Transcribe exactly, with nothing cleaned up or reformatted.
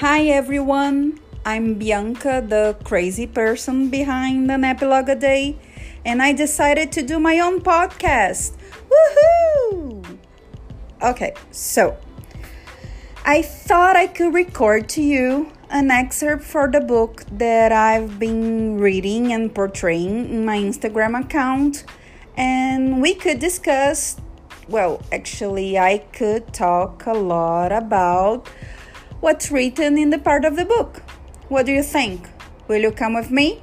Hi everyone, I'm Bianca, the crazy person behind An Epilogue a Day, and I decided to do my own podcast. Woohoo! Okay, so I thought I could record to you an excerpt for the book that I've been reading and portraying in my Instagram account, and we could discuss, well, actually I could talk a lot about what's written in the part of the book. What do you think? Will you come with me?